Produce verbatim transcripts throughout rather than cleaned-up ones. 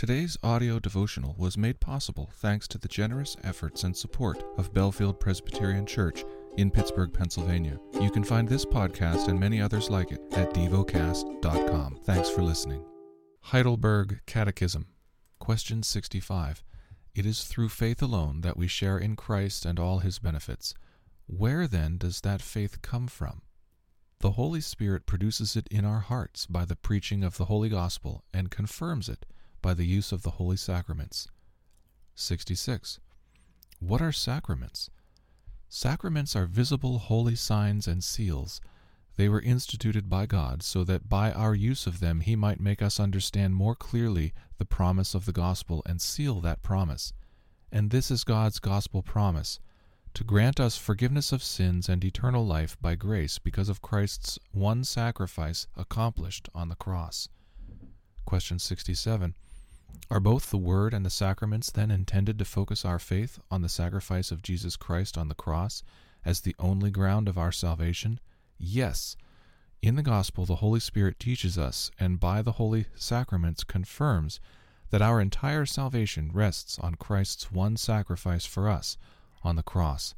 Today's audio devotional was made possible thanks to the generous efforts and support of Belfield Presbyterian Church in Pittsburgh, Pennsylvania. You can find this podcast and many others like it at devocast dot com. Thanks for listening. Heidelberg Catechism, Question sixty-five. It is through faith alone that we share in Christ and all his benefits. Where then does that faith come from? The Holy Spirit produces it in our hearts by the preaching of the Holy Gospel and confirms it by the use of the Holy Sacraments. sixty-six. What are sacraments? Sacraments are visible holy signs and seals. They were instituted by God so that by our use of them he might make us understand more clearly the promise of the gospel and seal that promise. And this is God's gospel promise, to grant us forgiveness of sins and eternal life by grace because of Christ's one sacrifice accomplished on the cross. Question sixty-seven. Are both the Word and the sacraments then intended to focus our faith on the sacrifice of Jesus Christ on the cross as the only ground of our salvation? Yes. In the Gospel, the Holy Spirit teaches us and by the Holy Sacraments confirms that our entire salvation rests on Christ's one sacrifice for us on the cross.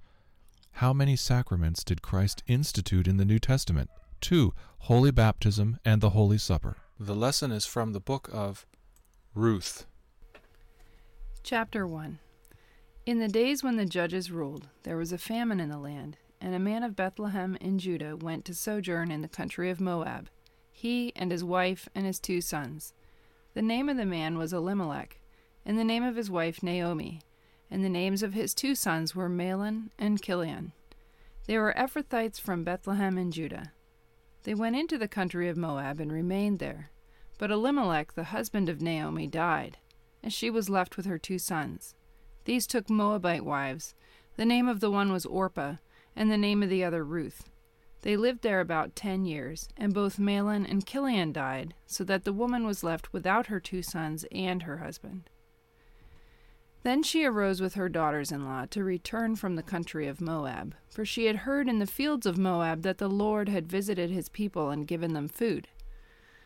How many sacraments did Christ institute in the New Testament? Two, Holy Baptism and the Holy Supper. The lesson is from the book of Ruth. Chapter one. In the days when the judges ruled, there was a famine in the land, and a man of Bethlehem in Judah went to sojourn in the country of Moab, he and his wife and his two sons. The name of the man was Elimelech, and the name of his wife Naomi, and the names of his two sons were Mahlon and Chilion. They were Ephrathites from Bethlehem in Judah. They went into the country of Moab and remained there. But Elimelech, the husband of Naomi, died, and she was left with her two sons. These took Moabite wives. The name of the one was Orpah, and the name of the other Ruth. They lived there about ten years, and both Mahlon and Chilion died, so that the woman was left without her two sons and her husband. Then she arose with her daughters-in-law to return from the country of Moab, for she had heard in the fields of Moab that the Lord had visited his people and given them food.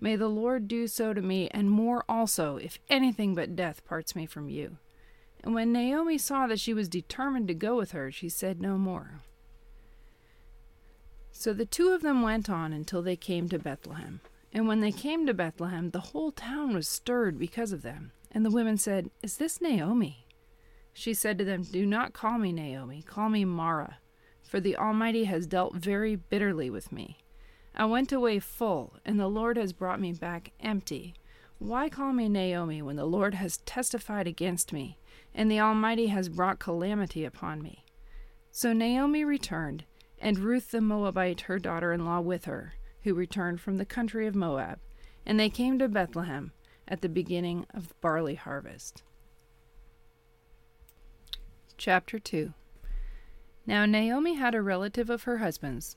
May the Lord do so to me, and more also, if anything but death parts me from you." And when Naomi saw that she was determined to go with her, she said no more. So the two of them went on until they came to Bethlehem. And when they came to Bethlehem, the whole town was stirred because of them. And the women said, "Is this Naomi?" She said to them, "Do not call me Naomi, call me Mara, for the Almighty has dealt very bitterly with me. I went away full, and the Lord has brought me back empty. Why call me Naomi when the Lord has testified against me, and the Almighty has brought calamity upon me?" So Naomi returned, and Ruth the Moabite, her daughter-in-law, with her, who returned from the country of Moab, and they came to Bethlehem at the beginning of the barley harvest. Chapter two. Now Naomi had a relative of her husband's,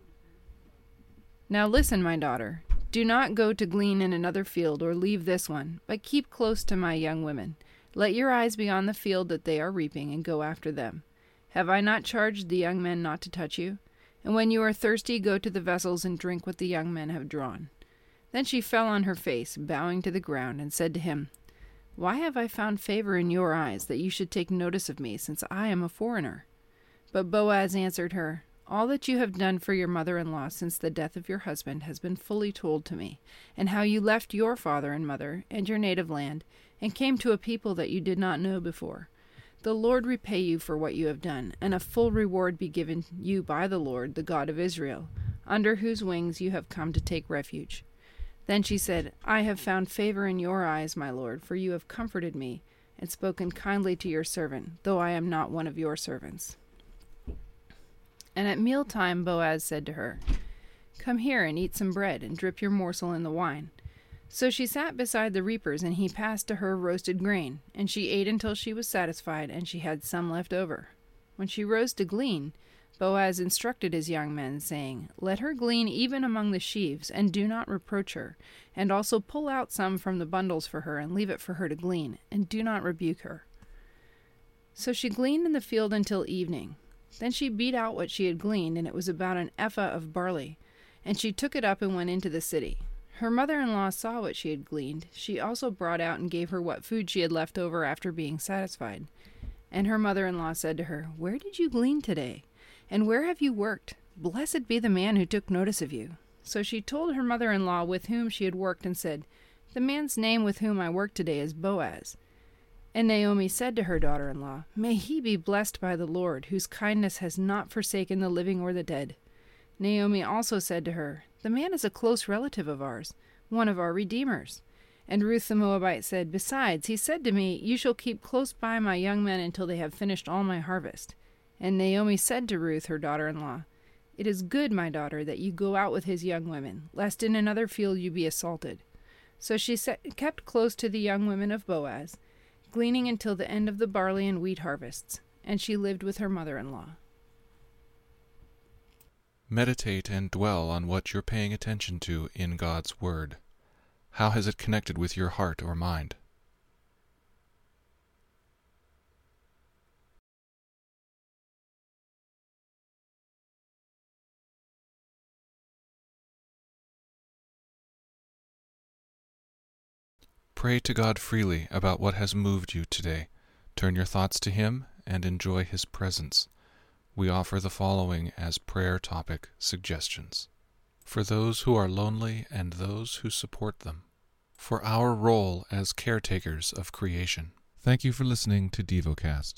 Now listen, my daughter. Do not go to glean in another field or leave this one, but keep close to my young women. Let your eyes be on the field that they are reaping, and go after them. Have I not charged the young men not to touch you? And when you are thirsty, go to the vessels and drink what the young men have drawn. Then she fell on her face, bowing to the ground, and said to him, Why have I found favor in your eyes, that you should take notice of me, since I am a foreigner? But Boaz answered her, All that you have done for your mother-in-law since the death of your husband has been fully told to me, and how you left your father and mother and your native land, and came to a people that you did not know before. The Lord repay you for what you have done, and a full reward be given you by the Lord, the God of Israel, under whose wings you have come to take refuge. Then she said, I have found favor in your eyes, my Lord, for you have comforted me and spoken kindly to your servant, though I am not one of your servants. And at mealtime Boaz said to her, Come here and eat some bread, and dip your morsel in the wine. So she sat beside the reapers, and he passed to her roasted grain, and she ate until she was satisfied, and she had some left over. When she rose to glean, Boaz instructed his young men, saying, Let her glean even among the sheaves, and do not reproach her, and also pull out some from the bundles for her, and leave it for her to glean, and do not rebuke her. So she gleaned in the field until evening. Then she beat out what she had gleaned, and it was about an ephah of barley, and she took it up and went into the city. Her mother-in-law saw what she had gleaned. She also brought out and gave her what food she had left over after being satisfied. And her mother-in-law said to her, Where did you glean today? And where have you worked? Blessed be the man who took notice of you. So she told her mother-in-law with whom she had worked and said, The man's name with whom I worked today is Boaz. And Naomi said to her daughter-in-law, May he be blessed by the Lord, whose kindness has not forsaken the living or the dead. Naomi also said to her, The man is a close relative of ours, one of our redeemers. And Ruth the Moabite said, Besides, he said to me, You shall keep close by my young men until they have finished all my harvest. And Naomi said to Ruth, her daughter-in-law, It is good, my daughter, that you go out with his young women, lest in another field you be assaulted. So she kept close to the young women of Boaz, gleaning until the end of the barley and wheat harvests, and she lived with her mother-in-law. Meditate and dwell on what you're paying attention to in God's Word. How has it connected with your heart or mind? Pray to God freely about what has moved you today. Turn your thoughts to Him and enjoy His presence. We offer the following as prayer topic suggestions. For those who are lonely and those who support them. For our role as caretakers of creation. Thank you for listening to Devocast.